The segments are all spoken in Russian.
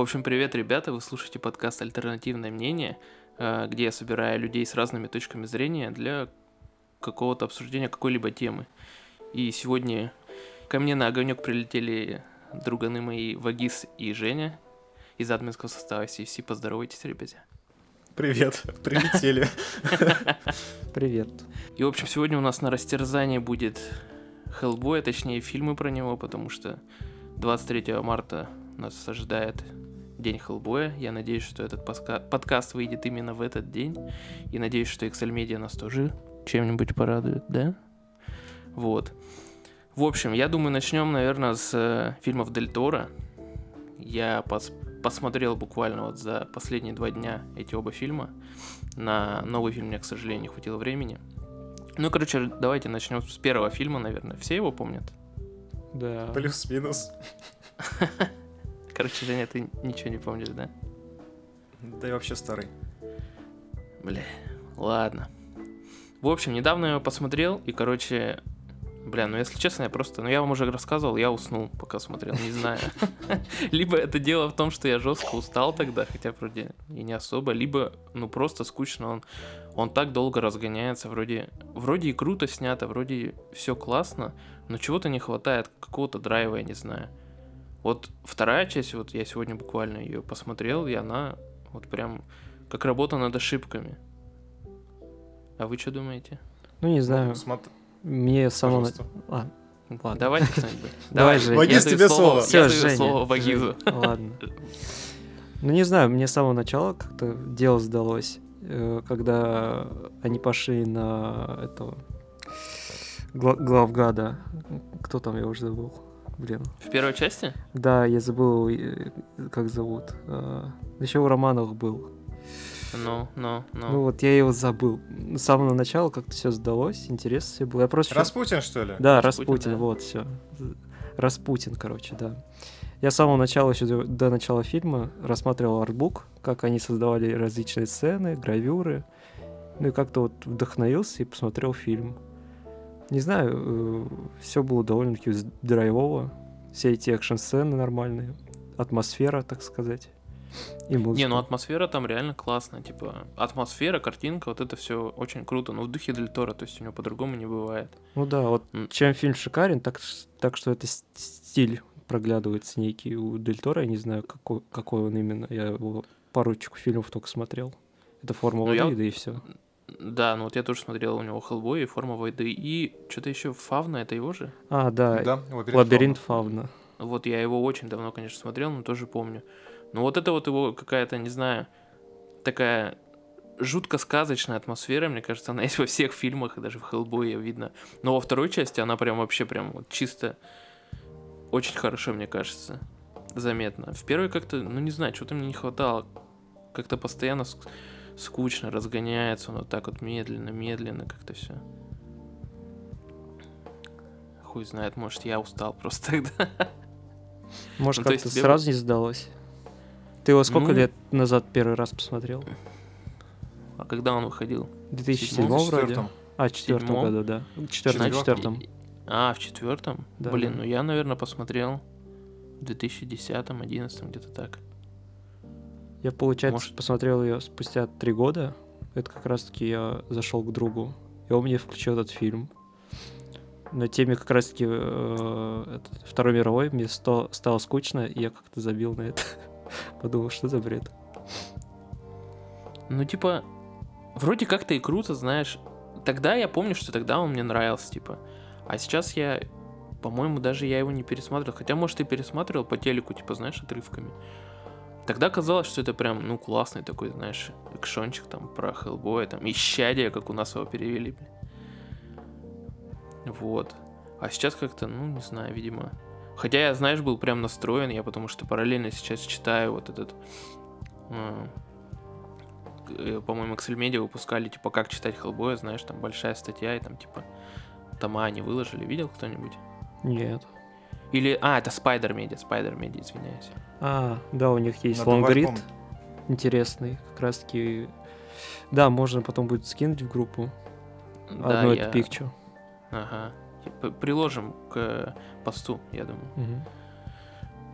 В общем, привет, ребята, вы слушаете подкаст «Альтернативное мнение», где я собираю людей с разными точками зрения для какого-то обсуждения какой-либо темы. И сегодня ко мне на огонек прилетели друганы мои Вагиз и Женя из админского состава CFC. Поздоровайтесь, ребята. Привет, прилетели. Привет. И, в общем, сегодня у нас на растерзании будет Хеллбой, а точнее фильмы про него, потому что 23 марта нас ожидает День Хеллбоя. Я надеюсь, что этот подкаст выйдет именно в этот день. И надеюсь, что Excel Media нас тоже чем-нибудь порадует, да? Вот. В общем, я думаю, начнем, наверное, с фильмов Дель Тора. Я посмотрел буквально вот за последние 2 дня эти оба фильма. На новый фильм мне, к сожалению, не хватило времени. Ну, короче, давайте начнем с первого фильма, наверное. Все его помнят? Да. Плюс-минус. Короче, Женя, ты ничего не помнишь, да? Да и вообще старый. Бля, ладно. В общем, недавно я его посмотрел, и, короче... Бля, ну если честно, я просто... Ну я вам уже рассказывал, я уснул, пока смотрел, не знаю. Либо это дело в том, что я жестко устал тогда, хотя вроде и не особо, либо, ну просто скучно, он так долго разгоняется, вроде и круто снято, вроде все классно, но чего-то не хватает, какого-то драйва, я не знаю. Вот вторая часть, вот я сегодня буквально ее посмотрел, и она вот прям как работа над ошибками. А вы что думаете? Ну не знаю. Мне само... Ладно. Давай кто-нибудь. Давай, Жень. Вагиз, тебе слово. Я даю слово Вагизу. Ладно. Ну, не знаю, мне с самого начала как-то дело сдалось, когда они пошли на этого главгада. Кто там, я уже забыл. Блин. В первой части? Да, я забыл, как зовут. Еще у Романовых был. Ну. Ну вот я его забыл. С самого начала как-то все сдалось, интересно все было. Распутин, что ли? Да, Распутин, да. Вот, все. Распутин, короче, да. Я с самого начала, еще до начала фильма, рассматривал артбук, как они создавали различные сцены, гравюры. Ну и как-то вот вдохновился и посмотрел фильм. Не знаю, все было довольно-таки драйвово. Все эти экшн-сцены нормальные. Атмосфера, так сказать. Не, ну атмосфера там реально классная, типа атмосфера, картинка, вот это все очень круто, но в духе Дель Торо, то есть у него по-другому не бывает. Ну да, вот чем фильм шикарен, так что это стиль проглядывается некий у Дель Торо, я не знаю, какой он именно, я его парочку фильмов только смотрел, это «Форма Вайды» и все. Да, ну вот я тоже смотрел у него «Хеллбой» и «Форма Вайды», и что-то еще «Фавна», это его же? А, да, «Лабиринт Фавна». Вот я его очень давно, конечно, смотрел, но тоже помню. Ну вот это вот его какая-то, не знаю, такая жутко сказочная атмосфера, мне кажется, она есть во всех фильмах, даже в «Хеллбое» видно. Но во второй части она прям вообще прям вот чисто очень хорошо, мне кажется, заметно. В первой как-то, ну не знаю, чего-то мне не хватало. Как-то постоянно скучно разгоняется, он вот так вот медленно как-то все. Хуй знает, может, я устал просто тогда. Может, как-то сразу не сдалось. Ты его сколько лет назад первый раз посмотрел? А когда он выходил? В 2007 вроде? А, в 2004 году, да. В 2004? Да. Блин, ну я, наверное, посмотрел в 2010-2011, где-то так. Я, получается, посмотрел ее спустя 3 года. Это как раз-таки я зашел к другу, и он мне включил этот фильм. На теме как раз-таки Второй мировой мне стало скучно, и я как-то забил на это. Подумал, что за бред. Ну, типа, вроде как-то и круто, знаешь. Тогда я помню, что тогда он мне нравился, типа. А сейчас я, по-моему, даже я его не пересматривал. Хотя, может, и пересматривал по телеку, типа, знаешь, отрывками. Тогда казалось, что это прям, ну, классный такой, знаешь, экшончик там про Хеллбоя, там, исчадие, как у нас его перевели, блин. Вот. А сейчас как-то, ну, не знаю, видимо... Хотя я, знаешь, был прям настроен, я потому что параллельно сейчас читаю вот этот, по-моему, Excel Media выпускали, типа, как читать Хеллбоя, знаешь, там большая статья, и там, типа, тома они выложили, видел кто-нибудь? Нет. Или, это Spider-Media, извиняюсь. Да, у них есть лонгрид интересный, как раз-таки, да, можно потом будет скинуть в группу, да, одну эту пикчу. Ага. Приложим к посту, я думаю.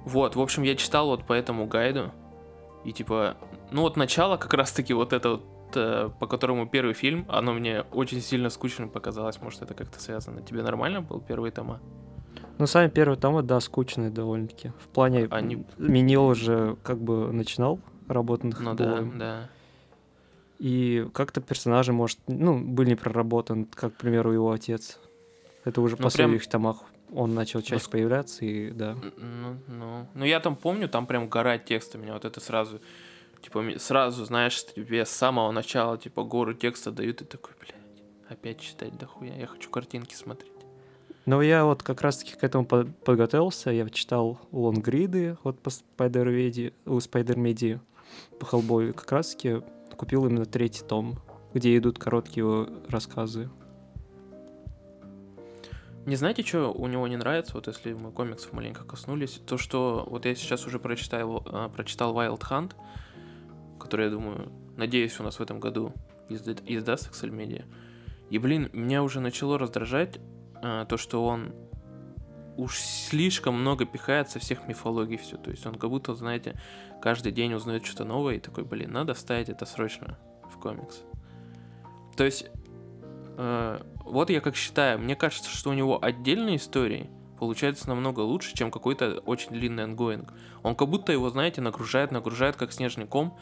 Вот, в общем, я читал вот по этому гайду. И типа, ну вот начало как раз-таки вот это вот, по которому первый фильм, оно мне очень сильно скучным показалось. Может, это как-то связано. Тебе нормально был первые тома? Ну, сами первые тома, да, скучные довольно-таки. В плане, Миньо уже как бы начинал работать над Хеллбоем. Ну да, да. И как-то персонажи, может, ну, были не проработаны, как, к примеру, его отец. Это уже в последующих томах он начал часть появляться, и да. Ну, я там помню, там прям гора текста меня, вот это сразу... Типа, сразу, знаешь, тебе с самого начала, типа, гору текста дают, и такой, блядь, опять читать дохуя, я хочу картинки смотреть. Ну, я вот как раз-таки к этому подготовился, я читал лонгриды вот по Spider-Media, по Хеллбою, как раз-таки купил именно третий том, где идут короткие его рассказы. Не знаете, что у него не нравится, вот если мы комиксов маленько коснулись, то, что вот я сейчас уже прочитал Wild Hunt, который, я думаю, надеюсь, у нас в этом году издаст Excel Media. И, блин, меня уже начало раздражать то, что он уж слишком много пихает со всех мифологий все. То есть он как будто, знаете, каждый день узнает что-то новое и такой, блин, надо вставить это срочно в комикс. То есть, вот я как считаю, мне кажется, что у него отдельные истории получается намного лучше, чем какой-то очень длинный онгоинг. Он как будто его, знаете, нагружает как снежный ком,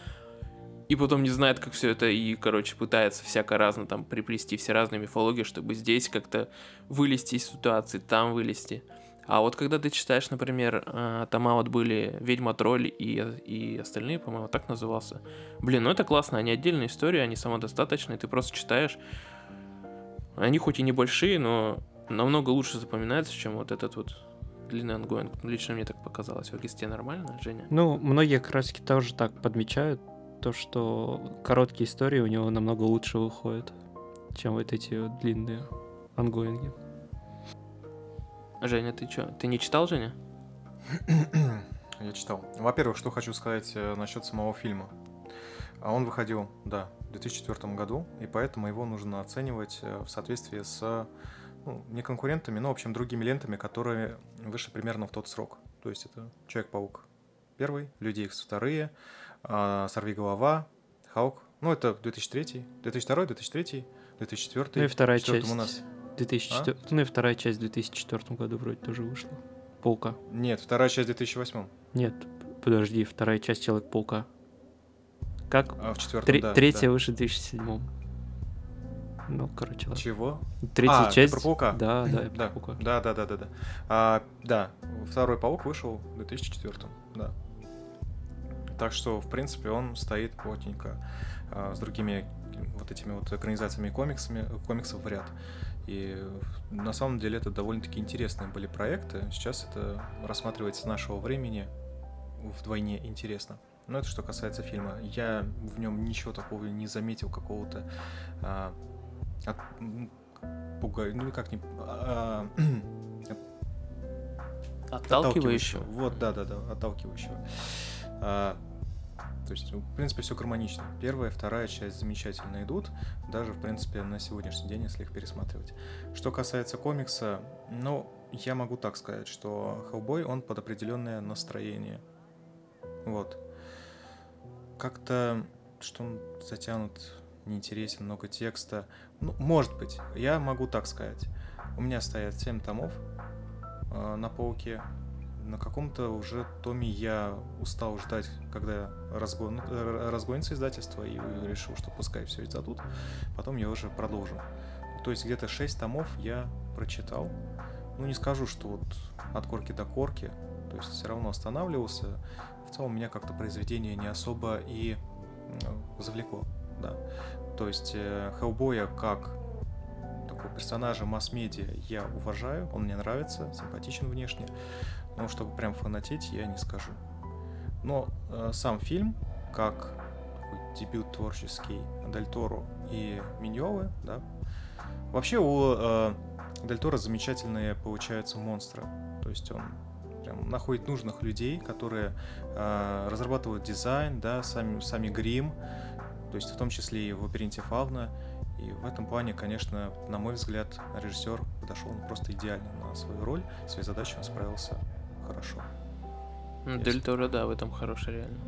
и потом не знает, как все это, и, короче, пытается всяко-разно там приплести все разные мифологии, чтобы здесь как-то вылезти из ситуации, там вылезти. А вот когда ты читаешь, например, тома вот были «Ведьма, тролль» и остальные, по-моему, так назывался. Блин, ну это классно, они отдельные истории, они самодостаточные, ты просто читаешь. Они хоть и небольшие, но намного лучше запоминается, чем вот этот вот длинный онгоинг. Лично мне так показалось. Вагиз, тебе нормально, Женя? Ну, многие как раз-таки тоже так подмечают, то, что короткие истории у него намного лучше выходят, чем вот эти вот длинные онгоинги. Женя, ты чё? Ты не читал, Женя? Я читал. Во-первых, что хочу сказать насчет самого фильма. Он выходил, да, в 2004 году, и поэтому его нужно оценивать в соответствии с, ну, не конкурентами, но, в общем, другими лентами, которые вышли примерно в тот срок. То есть это Человек-паук первый, Люди Икс вторые, Сорвиголова, Халк. Ну, это 2003, 2002, 2003, 2004. Ну и вторая часть у нас. 2004. А? Ну и вторая часть в 2004 году вроде тоже вышла. Паука. Нет, вторая часть в 2008. Нет, подожди, вторая часть Человек-паука. Как? В четвертом, да. Третья, да, выше в 2007. Ну, короче, ладно. Чего? Третья часть. Про паука. Да, да, да, про паука. Да. Да, второй паук вышел в 2004, да. Так что, в принципе, он стоит плотненько с другими вот этими вот экранизациями комиксов в ряд. И на самом деле это довольно-таки интересные были проекты. Сейчас это рассматривается с нашего времени вдвойне интересно. Но это что касается фильма. Я в нем ничего такого не заметил, какого-то отталкивающего. Вот, да, отталкивающего. То есть, в принципе, все гармонично. Первая, вторая часть замечательно идут. Даже, в принципе, на сегодняшний день, если их пересматривать. Что касается комикса, ну, я могу так сказать, что Хеллбой, он под определенное настроение. Вот. Как-то, что он затянут, неинтересен, много текста. Ну, может быть, я могу так сказать. У меня стоят 7 томов на полке. На каком-то уже томе я устал ждать, когда разгонится издательство, и решил, что пускай все издадут. Потом я уже продолжу. То есть где-то 6 томов я прочитал. Ну, не скажу, что вот от корки до корки. То есть все равно останавливался. В целом меня как-то произведение не особо и завлекло, да. То есть Хеллбоя как такого персонажа масс-медиа я уважаю, он мне нравится, симпатичен внешне, но чтобы прям фанатеть, я не скажу. Но сам фильм, как дебют творческий Дель Торо и Миньолы, да. Вообще у Дель Торо замечательные получаются монстры, то есть он находит нужных людей, которые разрабатывают дизайн, да, сами грим, то есть в том числе и в «Лабиринте Фавна». И в этом плане, конечно, на мой взгляд, режиссер подошел просто идеально на свою роль, свою задачу он справился хорошо. Дель Тора, да, в этом хороший реально.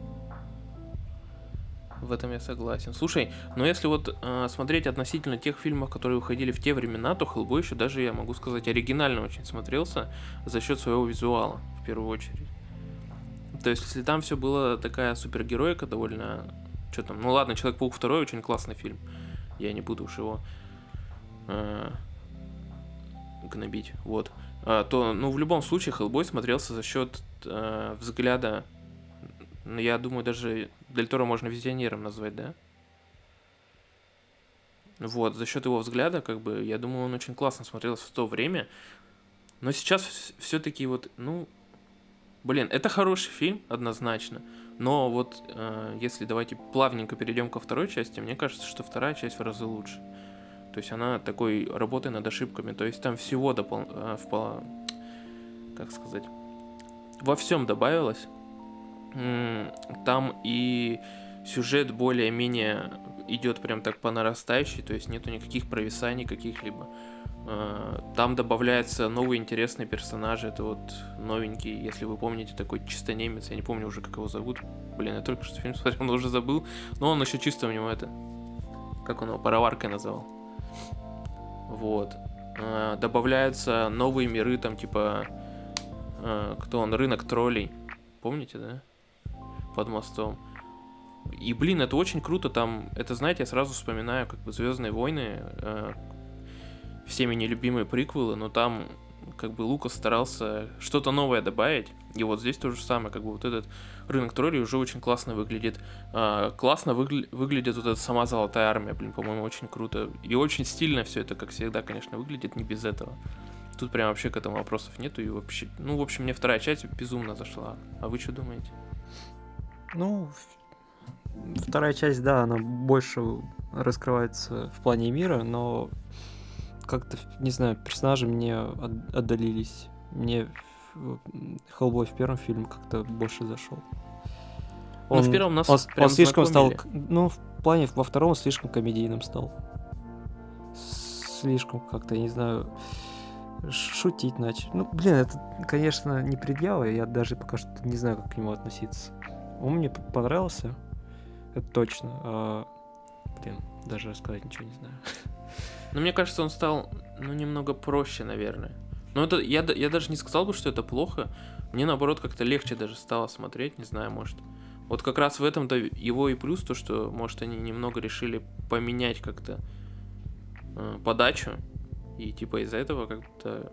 В этом я согласен. Слушай, но если вот смотреть относительно тех фильмов, которые выходили в те времена, то Хеллбой еще даже, я могу сказать, оригинально очень смотрелся за счет своего визуала, в первую очередь. То есть, если там все было такая супергероика довольно... Что там? Ну ладно, Человек-паук 2 очень классный фильм. Я не буду уж его гнобить. Вот. То, ну, в любом случае, Хеллбой смотрелся за счет взгляда. Я думаю, даже Дель Торо можно визионером назвать, да? Вот, за счет его взгляда, как бы, я думаю, он очень классно смотрелся в то время. Но сейчас все-таки вот, ну... Блин, это хороший фильм, однозначно. Но вот, если давайте плавненько перейдем ко второй части, мне кажется, что вторая часть в разы лучше. То есть она такой работой над ошибками. То есть там всего как сказать? Во всем добавилось. Там и сюжет более-менее идет прям так по нарастающей, то есть нету никаких провисаний каких-либо. Там добавляются новые интересные персонажи, это вот новенький, если вы помните, такой чисто немец, я не помню уже, как его зовут. Блин, я только что фильм смотрел, но уже забыл. Но он еще чисто у него это, как он его, пароваркой называл. Вот. Добавляются новые миры, там типа, кто он, Рынок троллей. Помните, да? Под мостом. И, блин, это очень круто. Там, это, знаете, я сразу вспоминаю, как бы, «Звездные войны», всеми нелюбимые приквелы, но там, как бы, Лукас старался что-то новое добавить. И вот здесь то же самое, как бы, вот этот «Рынок троллей» уже очень классно выглядит. Классно выглядит вот эта сама «Золотая армия», блин, по-моему, очень круто. И очень стильно все это, как всегда, конечно, выглядит, не без этого. Тут прям вообще к этому вопросов нету. И вообще, ну, в общем, мне вторая часть безумно зашла. А вы что думаете? Ну, вторая часть, да, она больше раскрывается в плане мира, но как-то, не знаю, персонажи мне отдалились. Мне Хеллбой в первом фильме как-то больше зашел. Он, в первом нас он слишком знакомили. Стал... Ну, в плане, во втором он слишком комедийным стал. Слишком как-то, я не знаю... шутить начали. Ну, блин, это, конечно, не предъява, я даже пока что не знаю, как к нему относиться. Он мне понравился, это точно. Блин, даже рассказать ничего не знаю. Ну, мне кажется, он стал, ну, немного проще, наверное. Но это, я даже не сказал бы, что это плохо. Мне, наоборот, как-то легче даже стало смотреть, не знаю, может. Вот как раз в этом-то его и плюс, то, что, может, они немного решили поменять как-то подачу. И типа из-за этого как-то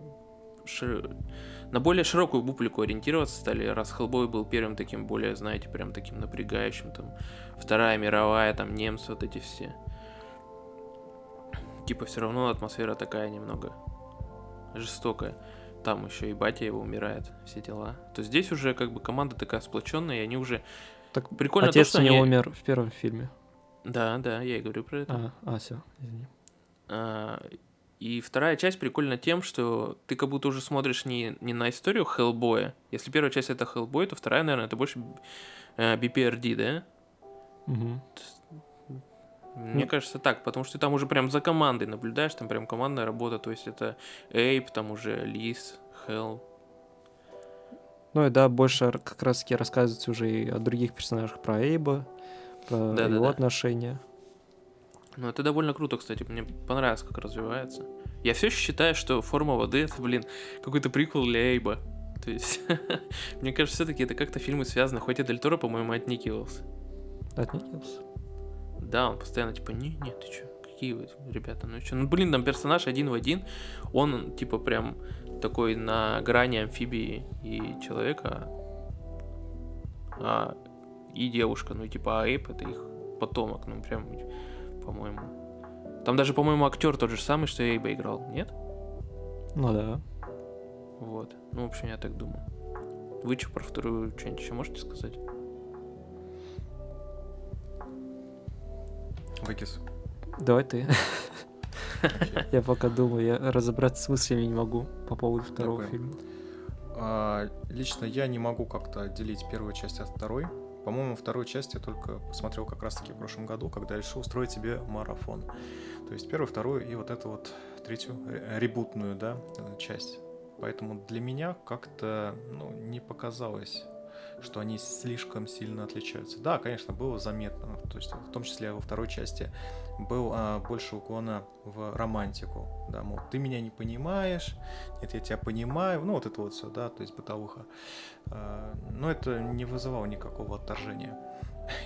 на более широкую публику ориентироваться стали, раз Хеллбой был первым таким более, знаете, прям таким напрягающим, там, Вторая мировая, там, немцы вот эти все. Типа все равно атмосфера такая немного жестокая. Там еще и батя его умирает, все дела. То здесь уже как бы команда такая сплоченная, и они уже... Так прикольно, отец то, что не умер в первом фильме. Да, да, я и говорю про это. Все, извини. И вторая часть прикольна тем, что ты как будто уже смотришь не на историю Хеллбоя. Если первая часть это Хеллбой, то вторая, наверное, это больше BPRD, да? Угу. Мне кажется, так, потому что ты там уже прям за командой наблюдаешь, там прям командная работа, то есть это Эйб, там уже Лис, Хелл. Ну и да, больше как раз-таки рассказывается уже и о других персонажах, про Эйба, про его отношения. Ну, это довольно круто, кстати. Мне понравилось, как развивается. Я все еще считаю, что «Форма воды» — это, блин, какой-то приквел для Эйба. То есть, мне кажется, все-таки это как-то фильмы связаны. Хоть и Дель Торо, по-моему, отникивался. Отникивался? Да, он постоянно типа, не, ты че, какие вы, ребята, ну че. Ну, блин, там персонаж один в один. Он, типа, прям такой на грани амфибии и человека. И девушка, ну, типа, а Эйб — это их потомок, ну, прям... по-моему. Там даже, по-моему, актер тот же самый, что Эйба играл, нет? Ну да. Вот. Ну, в общем, я так думаю. Вы что, про вторую что-нибудь еще можете сказать? Вагиз. Давай ты. Я пока думаю, я разобраться с мыслями не могу по поводу второго фильма. Лично я не могу как-то отделить первую часть от второй. По-моему, вторую часть я только посмотрел как раз-таки в прошлом году, когда решил устроить себе марафон. То есть первую, вторую и вот эту вот третью ребутную, да, часть. Поэтому для меня как-то, ну, не показалось что они слишком сильно отличаются. Да, конечно, было заметно, то есть в том числе во второй части был больше уклона в романтику, да, мол, ты меня не понимаешь, нет, я тебя понимаю, ну, вот это вот все, да, то есть бытовуха. Но это не вызывало никакого отторжения.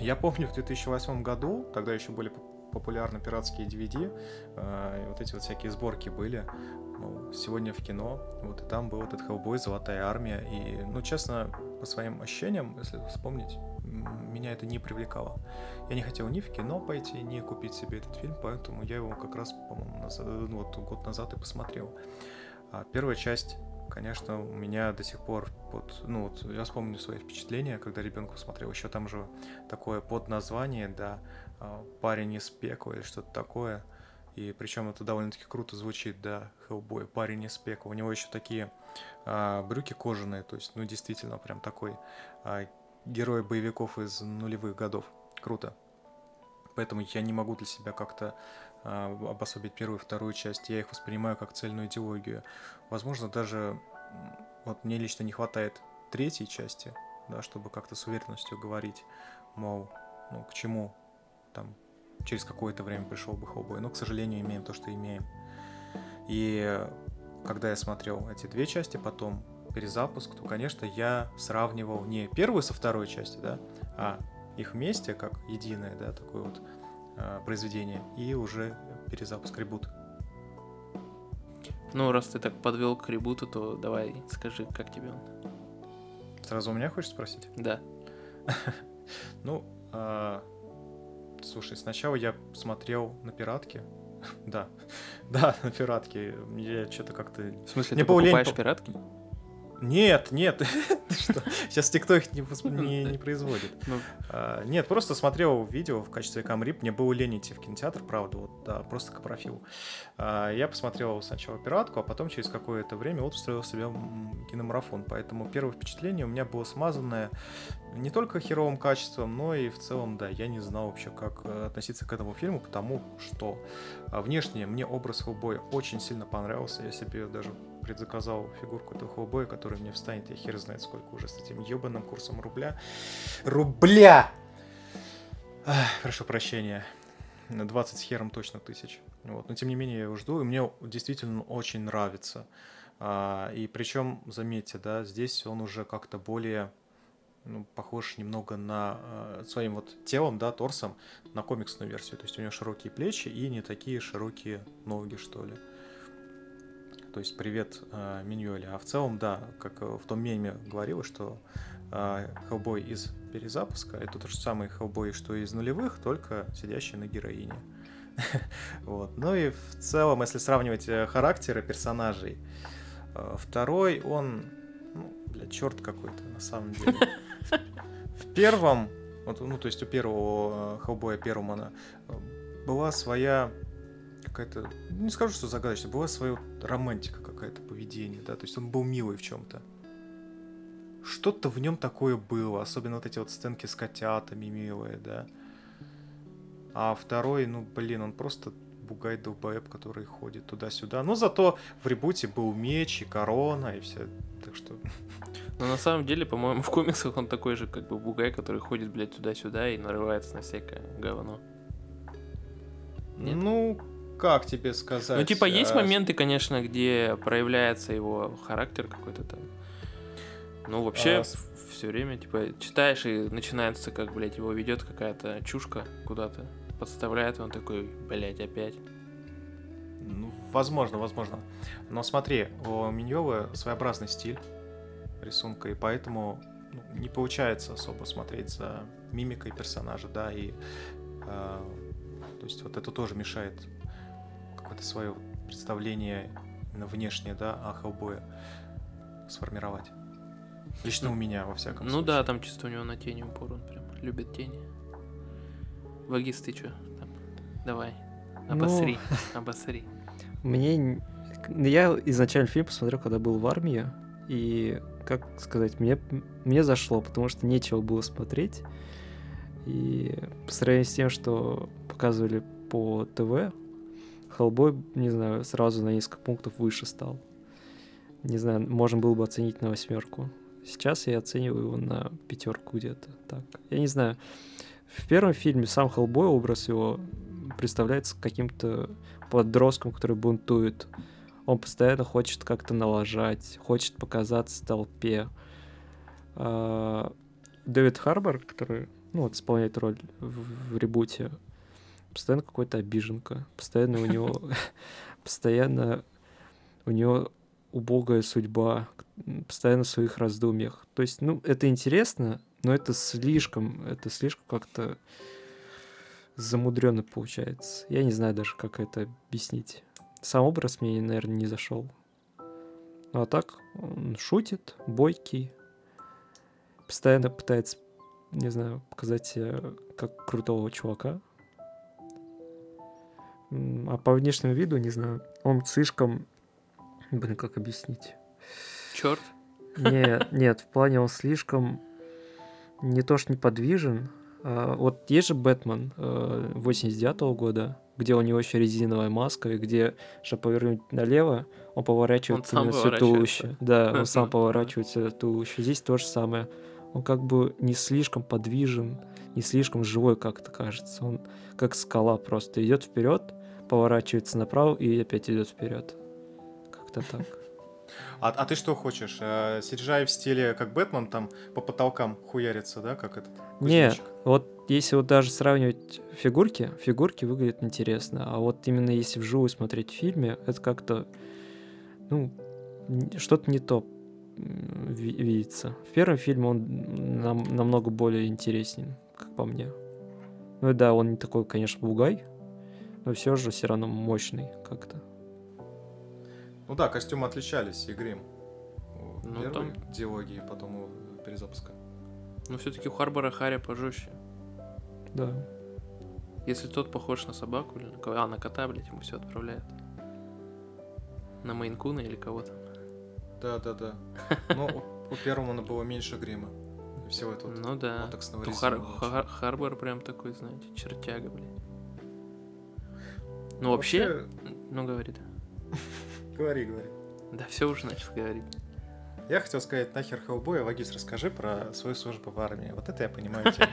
Я помню, в 2008 году, тогда еще были популярны пиратские DVD, вот эти вот всякие сборки были, сегодня в кино, вот, и там был этот Хеллбой, Золотая армия, и, ну, честно, по своим ощущениям, если вспомнить, меня это не привлекало. Я не хотел ни в кино пойти, ни купить себе этот фильм, поэтому я его как раз, по-моему, год назад и посмотрел. А первая часть, конечно, у меня до сих пор, я вспомню свои впечатления, когда ребенку смотрел, еще там же такое подназвание, да, «Парень из пекла» или что-то такое. И причем это довольно-таки круто звучит, да, Хеллбой, парень из пекла. У него еще такие брюки кожаные, то есть, ну, действительно, прям такой герой боевиков из нулевых годов. Круто. Поэтому я не могу для себя как-то обособить первую и вторую часть. Я их воспринимаю как цельную идеологию. Возможно, даже вот мне лично не хватает третьей части, да, чтобы как-то с уверенностью говорить, мол, ну, к чему там через какое-то время пришел бы Хеллбой. Но, к сожалению, имеем то, что имеем. И когда я смотрел эти две части, потом перезапуск, то, конечно, я сравнивал не первую со второй части, да, а их вместе, как единое, да, такое вот произведение, и уже перезапуск, ребут. Ну, раз ты так подвел к ребуту, то давай скажи, как тебе он? Сразу у меня хочешь спросить? Да. Ну, слушай, сначала я смотрел на пиратке. Да, на пиратке. Я что-то как-то... В смысле, ты покупаешь пиратки? Нет. Сейчас никто их не производит. Нет, просто смотрел видео в качестве камрип. Мне было лень идти в кинотеатр, правда, вот, да, просто капрофил. Я посмотрел сначала пиратку, а потом через какое-то время вот устроил себе киномарафон. Поэтому первое впечатление у меня было смазанное не только херовым качеством, но и в целом, да, я не знал вообще, как относиться к этому фильму, потому что внешне мне образ Хеллбоя очень сильно понравился. Я себе даже предзаказал фигурку этого Хеллбоя, который мне встанет, я хер знает сколько уже, с этим ебаным курсом рубля. Прошу прощения. 20 с хером точно тысяч. Вот. Но тем не менее я его жду, и мне действительно очень нравится. И причем, заметьте, да, здесь он уже как-то более... похож немного на своим вот телом, да, торсом на комиксную версию. То есть у него широкие плечи и не такие широкие ноги, что ли. То есть привет Миньоле. А в целом, да, как в том меме говорилось, что Хеллбой из перезапуска — это тот же самый Хеллбой, что и из нулевых, только сидящий на героине. Вот. Ну и в целом, если сравнивать характеры персонажей, второй он... черт какой-то, на самом деле. В первом, то есть у первого Хеллбоя Перлмана была своя какая-то, не скажу, что загадочная, была своя романтика какая-то, поведение, да, то есть он был милый в чем-то. Что-то в нем такое было, особенно вот эти вот сценки с котятами милые, да. А второй, он просто бугай-долбоеб, который ходит туда-сюда. Но зато в ребуте был меч и корона, и все. Так что... Но на самом деле, по-моему, в комиксах он такой же, как бы, бугай, который ходит, блядь, туда-сюда и нарывается на всякое говно. Нет? Как тебе сказать? Есть моменты, конечно, где проявляется его характер какой-то там. Все время, читаешь, и начинается, как, блядь, его ведет какая-то чушка куда-то. Подставляет, он такой, блядь, опять. Возможно. Но смотри, у Миньолы своеобразный стиль рисунка, и поэтому не получается особо смотреть за мимикой персонажа, да, и то есть вот это тоже мешает какое-то свое представление внешнее, да, о Хеллбое сформировать. Лично у меня, во всяком случае. Да, там чисто у него на тени упор, он прям любит тени. Вагиз, ты чё? Давай, обосри. Я изначально фильм посмотрел, когда был в армии, и, как сказать, мне зашло, потому что нечего было смотреть, и по сравнению с тем, что показывали по ТВ, Хеллбой, не знаю, сразу на несколько пунктов выше стал. Не знаю, можно было бы оценить на 8. Сейчас я оцениваю его на 5 где-то. Так. Я не знаю. В первом фильме сам Хеллбой, образ его, представляется каким-то подростком, который бунтует. Он постоянно хочет как-то налажать, хочет показаться толпе. Дэвид Харбор, который, ну, вот, исполняет роль в ребуте, постоянно какой-то обиженка. Постоянно у него убогая судьба, постоянно в своих раздумьях. То есть, ну, это интересно, но это слишком как-то замудренно получается. Я не знаю даже, как это объяснить. Сам образ мне, наверное, не зашел. Ну, а так он шутит, бойкий, постоянно пытается, не знаю, показать себя как крутого чувака. А по внешнему виду, не знаю, он слишком... Блин, как объяснить? Черт? Нет, в плане он слишком не то что неподвижен. Вот есть же «Бэтмен» 89-го года, где у него еще резиновая маска, и где, чтобы повернуть налево, он поворачивается на все туловище. Да, он сам поворачивается на туловище. Здесь то же самое. Он как бы не слишком подвижен, не слишком живой как-то кажется. Он как скала просто. Идет вперед, поворачивается направо и опять идет вперед. Так. А ты что хочешь? Сиджай в стиле, как Бэтмен, там по потолкам хуярится, да, как этот? Кузнечик? Нет, вот если вот даже сравнивать фигурки выглядят интересно, а вот именно если вживую смотреть в фильме, это как-то, ну, что-то не то видится. В первом фильме он намного более интересен, как по мне. Ну да, он не такой, конечно, бугай, но все равно мощный как-то. Ну да, костюмы отличались и грим. Ну, первой там... диалоги, потом у перезапуска. Но все-таки у Харбора харя пожестче. Да. Если тот похож на собаку или на кого... А, на кота, блядь, ему все отправляют. На Мейн-куна или кого-то. Да. Но у первого она была меньше грима. И всего этого. Ну да. То Харбор прям такой, знаете, чертяга, блядь. Ну вообще... Ну, говорит... Говори. Да все уже начал говорить. Я хотел сказать, нахер Хеллбоя, Вагиз, расскажи про свою службу в армии. Вот это я понимаю тебя.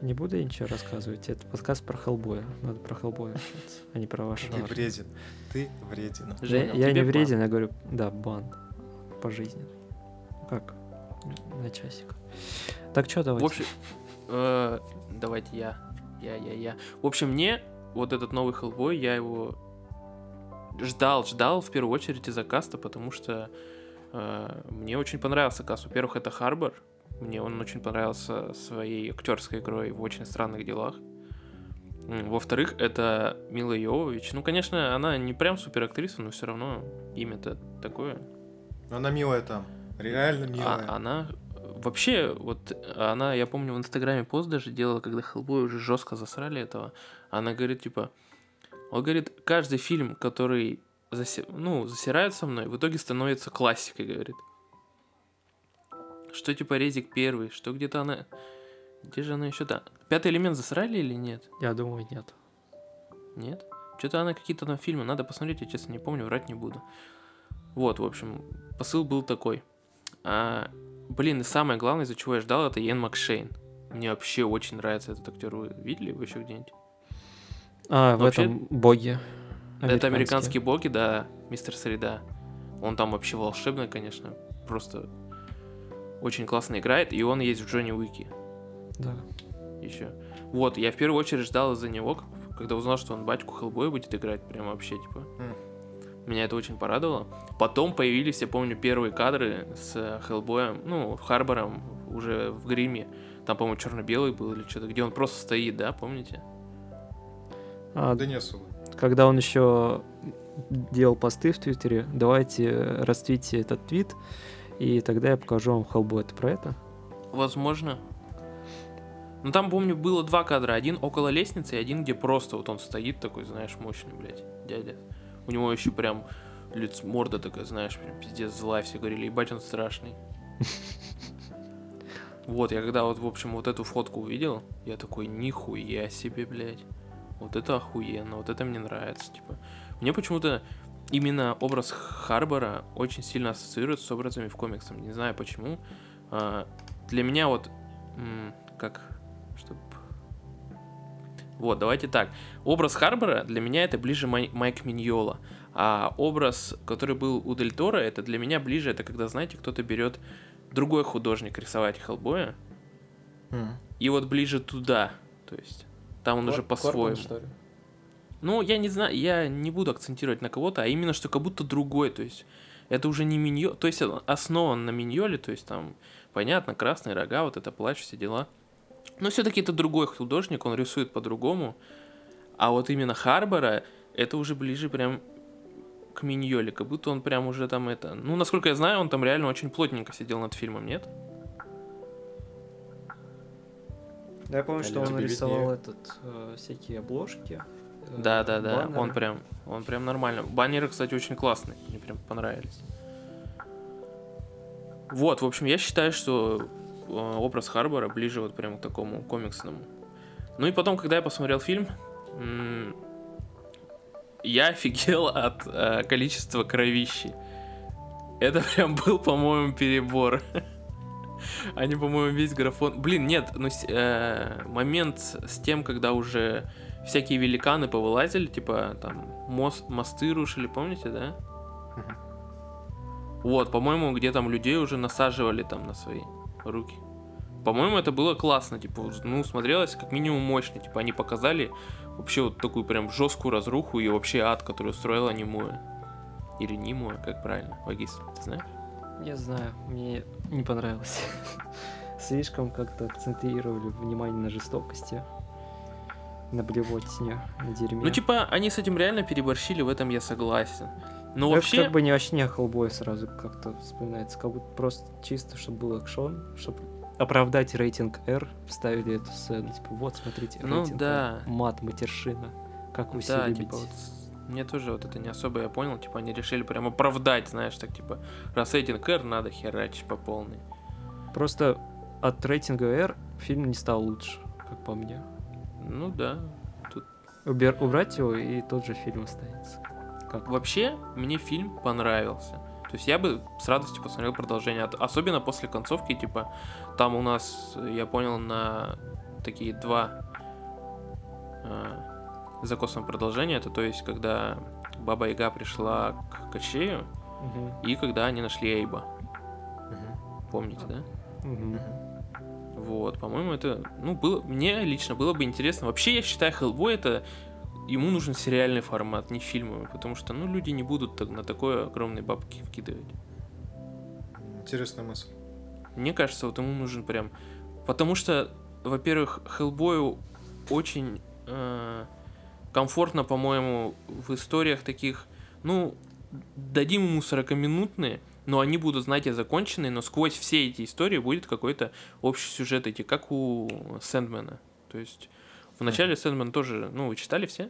Не буду я ничего рассказывать. Это подкаст про Хеллбоя. Надо про Хеллбоя общаться, а не про вашу армию. Ты вреден. Я не вреден, я говорю, да, бан. По жизни. Как? На часик. Так, что давайте? В общем, давайте я. В общем, мне вот этот новый Хеллбой, я его... Ждал в первую очередь из-за каста, потому что мне очень понравился каст. Во-первых, это Харбор. Мне он очень понравился своей актерской игрой в «Очень странных делах». Во-вторых, это Мила Йовович. Ну, конечно, она не прям суперактриса, но все равно имя-то такое. Она милая там. Реально милая. Она... Вообще, вот она, я помню, в Инстаграме пост даже делала, когда Хеллбой уже жестко засрали этого. Она говорит, типа... Он говорит, каждый фильм, который засирают со мной, в итоге становится классикой, говорит. Что типа «Резик первый», что где-то она... Где же она еще-то? «Пятый элемент» засрали или нет? Я думаю, нет. Нет? Что-то она какие-то там фильмы, надо посмотреть, я честно не помню, врать не буду. Вот, в общем, посыл был такой. И самое главное, из-за чего я ждал, это Иэн Макшейн. Мне вообще очень нравится этот актер. Вы видели его еще где-нибудь? Этом боги. Это американские боги, да, мистер Среда. Он там вообще волшебный, конечно. Просто очень классно играет. И он есть в Джонни Уике. Да. Еще. Вот, я в первую очередь ждал из-за него, когда узнал, что он батьку Хеллбоя будет играть. Прям вообще, типа. Меня это очень порадовало. Потом появились, я помню, первые кадры с Хеллбоем, Харбором, уже в гриме. Там, по-моему, черно-белый был или что-то, где он просто стоит, да, помните? Да не особо. Когда он еще делал посты в Твиттере, давайте раствите этот твит, и тогда я покажу вам Хеллбоя. Это про это? Возможно. Но там, помню, было 2 кадра. Один около лестницы, и один, где просто вот он стоит такой, знаешь, мощный, блядь, дядя. У него еще прям морда такая, знаешь, прям пиздец злая. Все говорили, ебать, он страшный. Вот, я когда вот, в общем, вот эту фотку увидел, я такой, нихуя себе, блядь. Вот это охуенно, вот это мне нравится, типа. Мне почему-то именно образ Харбора очень сильно ассоциируется с образами в комиксах. Не знаю почему. Для меня вот... Как... Чтоб... Вот, давайте так. Образ Харбора для меня это ближе Майк Миньола. А образ, который был у Дель Торо, это для меня ближе. Это когда, знаете, кто-то берет другой художник рисовать Хеллбоя. И вот ближе туда. То есть там он уже по-своему. Корбан, что ли? Ну, я не знаю, я не буду акцентировать на кого-то, а именно, что как будто другой. То есть это уже не Миньоле. То есть основан на Миньоле, то есть там, понятно, красные рога, вот это плащ, все дела. Но все-таки это другой художник, он рисует по-другому. А вот именно Харбора, это уже ближе прям к Миньоле, как будто он прям уже там это... Ну, насколько я знаю, он там реально очень плотненько сидел над фильмом, нет? Да, я помню, что он рисовал всякие обложки. Да-да-да, он прям нормально. Баннеры, кстати, очень классные, мне прям понравились. Вот, в общем, я считаю, что образ Харбора ближе вот прям к такому комиксному. Ну и потом, когда я посмотрел фильм, я офигел от количества кровищи. Это прям был, по-моему, перебор. Они, по-моему, весь графон... Блин, нет, ну момент с тем, когда уже всякие великаны повылазили, типа там мосты рушили, помните, да? Вот, по-моему, где там людей уже насаживали там на свои руки. По-моему, это было классно, типа, ну, смотрелось как минимум мощно, типа, они показали вообще вот такую прям жесткую разруху и вообще ад, который устроила Нимуэ. Или Нимуэ, как правильно, Вагиз, ты знаешь? Я знаю, мне не понравилось. Слишком как-то акцентировали внимание на жестокости, на блевотине, на дерьме. Ну, типа, они с этим реально переборщили, в этом я согласен. Но это вообще... как бы не вообще не Хеллбой сразу как-то вспоминается, как будто просто чисто, чтобы был экшон, чтобы оправдать рейтинг R, вставили эту сцену, типа, вот, смотрите, рейтинг R, мат, матершина, как вы все любите. Типа, вот, мне тоже вот это не особо я понял, типа, они решили прям оправдать, знаешь, так, типа, раз рейтинг R, надо херачить по полной. Просто от рейтинга R фильм не стал лучше, как по мне. Ну да. Тут... Убрать его, и тот же фильм останется. Как? Вообще, мне фильм понравился. То есть я бы с радостью посмотрел продолжение. Особенно после концовки, типа, там у нас, я понял, на такие два закосных продолжения. Это то есть, когда Баба-Яга пришла к Кащею, и когда они нашли Эйба. Помните, да? Вот, по-моему, это, ну, было, мне лично было бы интересно. Вообще, я считаю, Хеллбой это... Ему нужен сериальный формат, не фильмовый, потому что, ну, люди не будут на такое огромные бабки вкидывать. Интересная мысль. Мне кажется, вот ему нужен прям... Потому что, во-первых, Хеллбою очень комфортно, по-моему, в историях таких... Ну, дадим ему 40-минутные, но они будут, знаете, законченные, но сквозь все эти истории будет какой-то общий сюжет идти, как у Сэндмена. То есть... Вначале Сэндман тоже, ну, вы читали все?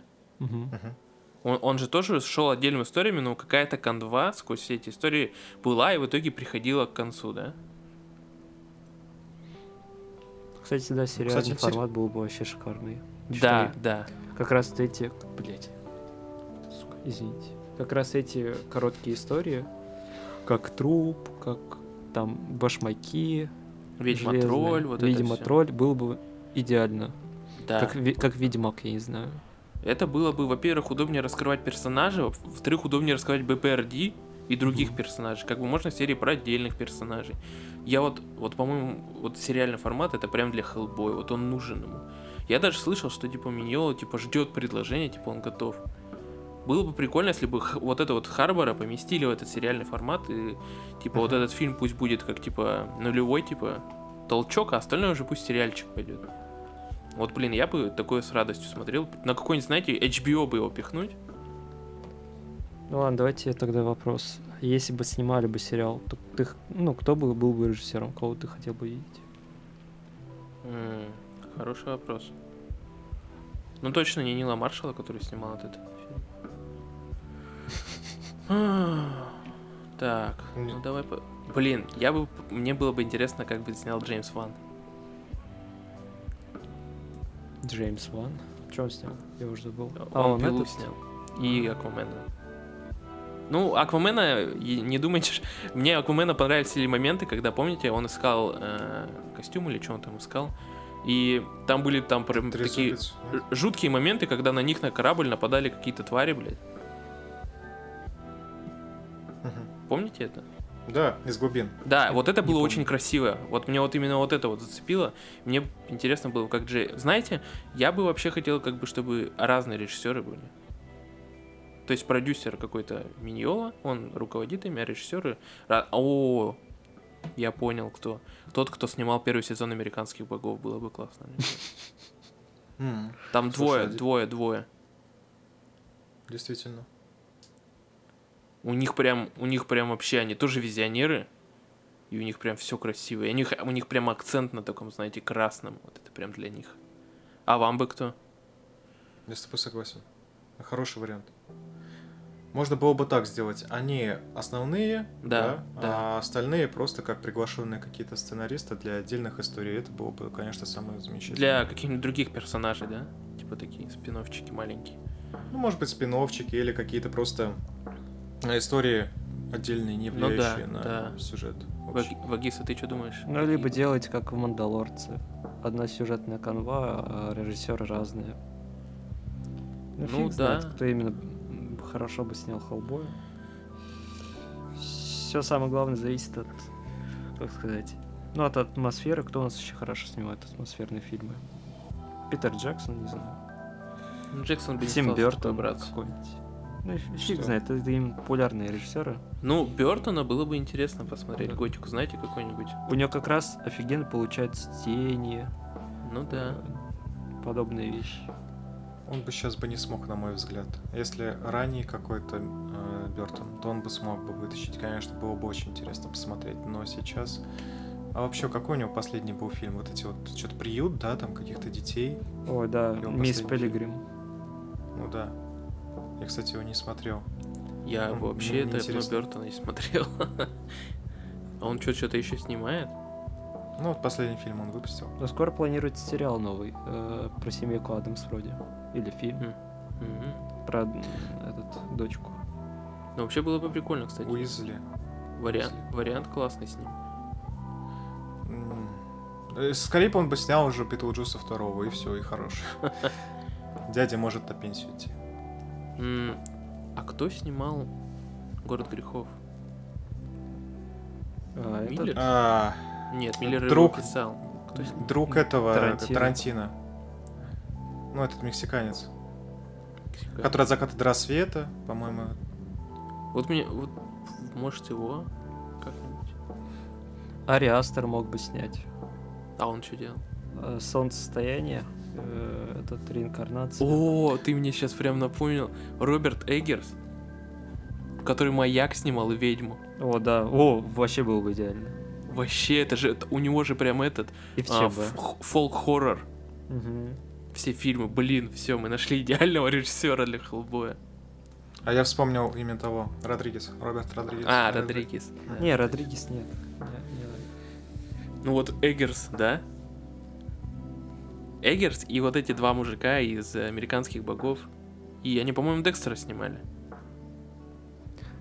Он же тоже шел отдельными историями, но какая-то канва сквозь все эти истории была и в итоге приходила к концу, да? Кстати, да, сериальный формат был бы вообще шикарный. Да, да. Как раз эти... Блять. Сука, извините. Как раз эти короткие истории, как труп, как там башмаки, Ведьма-тролль, вот это все. Ведьма-тролль был бы идеально. Да. Как Ведьмак, я не знаю. Это было бы, во-первых, удобнее раскрывать персонажей, во-вторых, удобнее раскрывать BPRD и других персонажей. Как бы можно серии про отдельных персонажей. Я вот, по-моему, вот сериальный формат это прям для Хеллбоя, вот он нужен ему. Я даже слышал, что типа Миньола типа ждет предложение, типа он готов. Было бы прикольно, если бы вот это вот Харбора поместили в этот сериальный формат и типа вот этот фильм пусть будет как типа нулевой типа толчок, а остальное уже пусть сериальчик пойдет. Вот, блин, я бы такое с радостью смотрел. На какой-нибудь, знаете, HBO бы его пихнуть. Ну ладно, давайте тогда вопрос. Если бы снимали бы сериал, то ты, ну, кто бы был бы режиссером? Кого ты хотел бы видеть? Хороший вопрос. Ну точно не Нила Маршалла, который снимал этот фильм. Так, ну давай... Блин, мне было бы интересно, как бы снял Джеймс Ван. Джеймс Ван. Что он снял? Я уже забыл. Он Пилу снял. И Аквамена. Ну, Аквамена, не думайте, мне Аквамена понравились ли моменты, когда, помните, он искал костюм или что он там искал, и там были там прям такие жуткие моменты, когда на них на корабль нападали какие-то твари, блядь. Угу. Помните это? Да, из глубин. Да, я вот это было помню. Очень красиво. Вот мне вот именно вот это вот зацепило. Мне интересно было, как Джей... Знаете, я бы вообще хотел, как бы, чтобы разные режиссеры были. То есть продюсер какой-то Миньола, он руководит ими, а режиссеры... О, я понял, кто. Тот, кто снимал первый сезон «Американских богов», было бы классно. Там двое. Действительно. У них прям вообще, они тоже визионеры, и у них прям все красиво. И у них прям акцент на таком, знаете, красном. Вот это прям для них. А вам бы кто? Я с тобой согласен. Хороший вариант. Можно было бы так сделать. Они основные, да. А остальные просто как приглашенные какие-то сценаристы для отдельных историй. Это было бы, конечно, самое замечательное. Для каких-нибудь других персонажей, да? Типа такие спин-оффчики маленькие. Ну, может быть, спин-оффчики или какие-то просто... истории отдельные, не влияющие на сюжет. Вагиз, а ты что думаешь? Ну, либо делать, как в «Мандалорце». Одна сюжетная канва, а режиссеры разные. Ну, фиг знает, кто именно хорошо бы снял «Хеллбоя». Все самое главное зависит от, как сказать, ну, от атмосферы. Кто у нас еще хорошо снимает атмосферные фильмы? Питер Джексон, не знаю. Ну, Джексон бы не Тим Бёртон, брат, какой-нибудь. Ну, фиг знает, это им популярные режиссеры. Ну, Бёртона было бы интересно посмотреть. Да. Готику, знаете, какой-нибудь. У него как раз офигенно получаются тени. Ну да. Подобные вещи. Он бы сейчас бы не смог, на мой взгляд. Если ранний какой-то Бёртон, то он бы смог бы вытащить. Конечно, было бы очень интересно посмотреть. Но сейчас... А вообще, какой у него последний был фильм? Вот эти вот... Что-то приют, да, там каких-то детей. Ой, да, «Мисс Пилигрим». Ну да. Я, кстати, его не смотрел. Я вообще это Бёртона не смотрел. А он что-то еще снимает? Ну, вот последний фильм он выпустил. Но скоро планируется сериал новый про семейку Адамс вроде. Или фильм. Про дочку. Ну, вообще было бы прикольно, кстати. Уизли. Вариант классный с ним. Скорее бы он бы снял уже Битлджуса 2, и все, и хорош. Дядя может на пенсию идти. А кто снимал «Город грехов»? Миллер? Нет, Миллер друг, его писал. Друг этого Тарантино. Ну, этот мексиканец. Который «От заката до рассвета», по-моему. Вот может его как-нибудь. Ари Астер мог бы снять. А он что делал? «Солнцестояние». Этот реинкарнация. О, ты мне сейчас прям напомнил. Роберт Эггерс, который «Маяк» снимал и «Ведьму». О, да. О, вообще было бы идеально. Вообще, это же... У него же прям этот... фолк-хоррор. Угу. Все фильмы. Блин, все, мы нашли идеального режиссера для «Хеллбоя». А я вспомнил имя того. Роберт Родригес. Родригес. Не, Родригес нет. Ну вот Эггерс, да? Эггерс и вот эти два мужика из «Американских богов». И они, по-моему, Декстера снимали.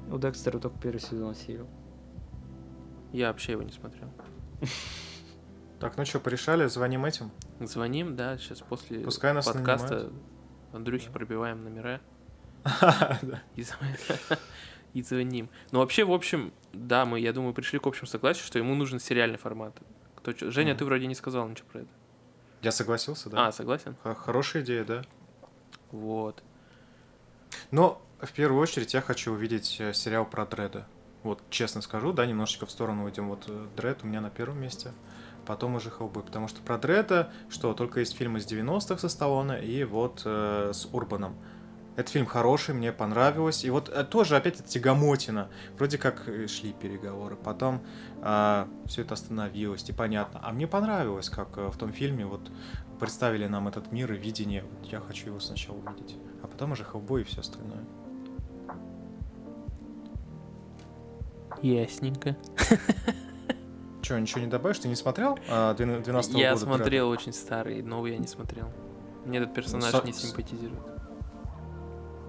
У Декстера только первый сезон сидел. Я вообще его не смотрел. Так, ну что, порешали? Звоним этим? Звоним, да, сейчас после подкаста Андрюхи пробиваем номера. И звоним. Ну вообще, в общем, да, мы, я думаю, пришли к общему согласию, что ему нужен сериальный формат. Женя, ты вроде не сказал ничего про это. Я согласился, да. Согласен? Хорошая идея, да. Вот. Но, в первую очередь, я хочу увидеть сериал про Дредда. Вот, честно скажу, да, немножечко в сторону уйдем. Вот Дред у меня на первом месте, потом уже Хеллбой. Потому что про Дредда, что, только есть фильмы из 90-х со Сталлоне и вот с Урбаном. Этот фильм хороший, мне понравилось. И вот тоже опять это тягомотина. Вроде как шли переговоры. Потом все это остановилось, и понятно. А мне понравилось, как в том фильме вот представили нам этот мир и видение. Вот я хочу его сначала увидеть. А потом уже Хеллбой и все остальное. Ясненько. Че, ничего не добавишь? Ты не смотрел 12-го года? Я смотрел очень старый, новый я не смотрел. Мне этот персонаж не симпатизирует.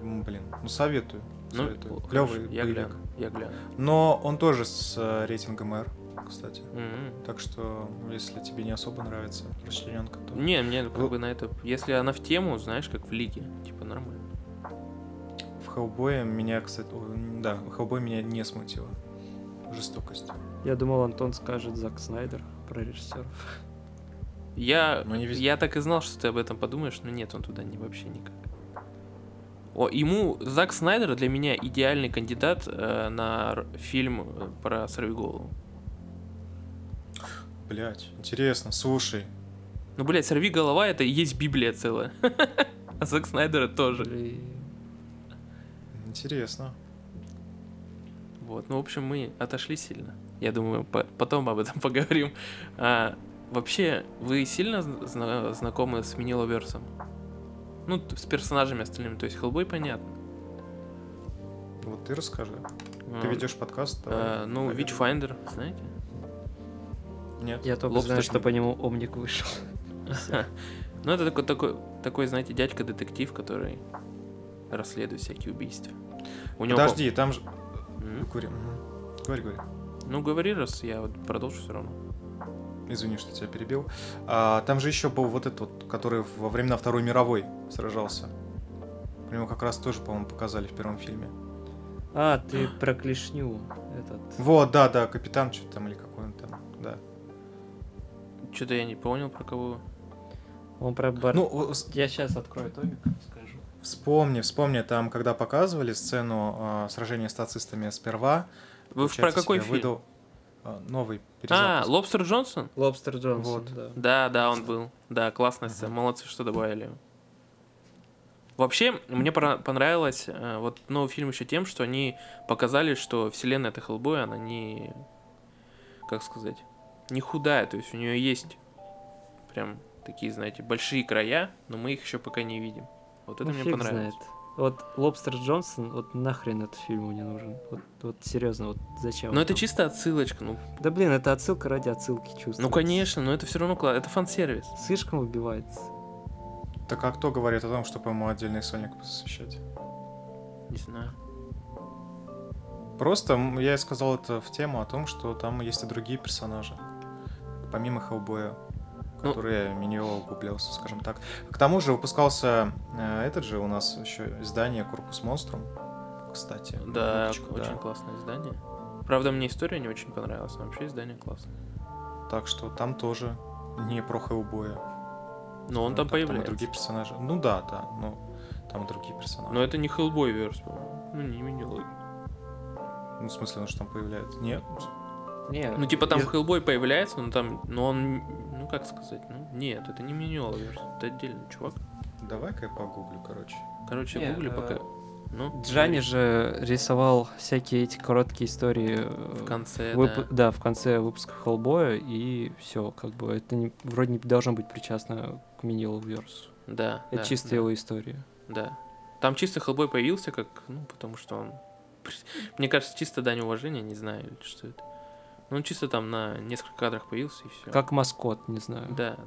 блин, ну советую. Советую. Клёвый боевик. Я гляну. Но он тоже с рейтингом R, кстати. Mm-hmm. Так что, если тебе не особо нравится расчленёнка, то... Не, мне как бы на это... Если она в тему, знаешь, как в Лиге, типа нормально. В Хеллбое меня, кстати... Да, Хеллбой меня не смутило. Жестокость. Я думал, Антон скажет Зак Снайдер про режиссеров. Я так и знал, что ты об этом подумаешь, но нет, он туда не вообще никак. Зак Снайдер для меня идеальный кандидат на фильм про Сорвиголову. Блять, интересно, слушай. Ну, блять, Сорвиголова — это и есть Библия целая. А Зак Снайдера тоже. Интересно. Вот, ну, в общем, мы отошли сильно. Я думаю, потом об этом поговорим. Вообще, вы сильно знакомы с Миньолаверсом? Ну, с персонажами остальными, то есть Хеллбой, понятно. Вот ты расскажи. Ты ведешь подкаст? Ну, Witchfinder, знаете? Нет. Я только знаю, что по нему Омник вышел. Ну, это такой, знаете, дядька-детектив, который расследует всякие убийства. Подожди, там же... Говори. Ну, говори, раз я продолжу все равно. Извини, что тебя перебил. Там же еще был вот этот вот, который во времена Второй мировой сражался. Про него как раз тоже, по-моему, показали в первом фильме. А, ты про клешню этот. Вот, да, капитан что-то там или какой он там, да. Что-то я не понял, про кого. Он про бар... Ну, я сейчас открою томик, скажу. Вспомни, там, когда показывали сцену сражения с нацистами сперва. Вы про какой фильм? Новый перезапуск. Лобстер Джонсон? Лобстер Джонсон, вот. Да. Да, он был. Да, классная сцена. Молодцы, что добавили. Вообще, мне понравилось вот новый фильм еще тем, что они показали, что вселенная это Хеллбой, она не... Как сказать? Не худая. То есть у нее есть прям такие, знаете, большие края, но мы их еще пока не видим. Вот это мне понравилось. Знает. Вот Лобстер Джонсон, вот нахрен этот фильм мне нужен. Вот серьезно, вот зачем? Ну это чисто отсылочка, ну. Да блин, это отсылка ради отсылки чувствуется. Ну конечно, но это все равно это фан-сервис. Слишком убивается. Так а кто говорит о том, чтобы ему отдельный Соник посвящать? Не знаю. Просто я сказал это в тему о том, что там есть и другие персонажи, помимо Хеллбоя. Который Миньо куплялся, скажем так. К тому же выпускался этот же у нас еще издание «Корпус Монструм», кстати. Да, очень классное издание. Правда, мне история не очень понравилась, но вообще издание классное. Так что там тоже не про Хеллбоя. Но он там появляется. Там другие персонажи. Ну да, но там другие персонажи. Но это не Хеллбой-верс, по-моему. Ну, не Миньо. Ну, в смысле, он же там появляется? Нет. Нет. Ну, типа там Хеллбой появляется, но там. Но он. Ну как сказать? Ну, нет, это не Миньолаверс, это отдельный чувак. Давай-ка я погуглю, короче. Я гуглю пока. Джани же рисовал всякие эти короткие истории в конце. Да, в конце выпуска Хеллбоя, и все, как бы это вроде не должно быть причастно к Миньолаверсу. Да. Это чисто его история. Да. Там чисто Хеллбой появился, как. Ну, потому что он. Мне кажется, чисто дань уважения, не знаю, что это. Ну, он чисто там на несколько кадрах появился, и все. Как маскот, не знаю. Да.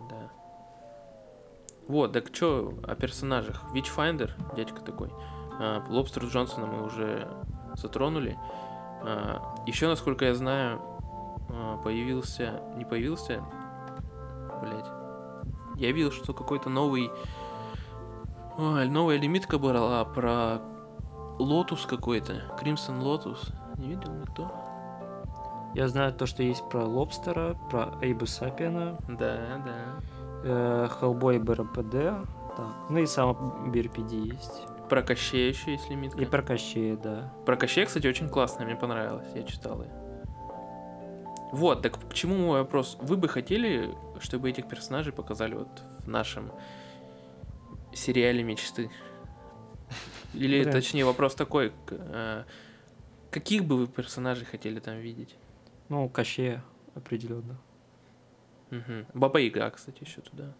Вот, так что о персонажах. Witchfinder, дядька такой. Лобстер Джонсона мы уже затронули. Еще, насколько я знаю, появился... Не появился? Блять. Я видел, что какой-то новый... Новая лимитка была про Лотус какой-то. Crimson Lotus. Не видел никто? Я знаю то, что есть про Лобстера, про Эйба Сапиена. Да. Хеллбой BPRD. Так. Ну и сам BPRD есть. Про Кащей еще есть лимитка. И про Кащей, да. Про Кащей, кстати, очень классно, мне понравилось, я читал ее. Вот, так к чему мой вопрос? Вы бы хотели, чтобы этих персонажей показали вот в нашем сериале мечты? Или, точнее, вопрос такой, каких бы вы персонажей хотели там видеть? Ну, Кащея, определенно. Угу. Баба-Яга, кстати, еще туда.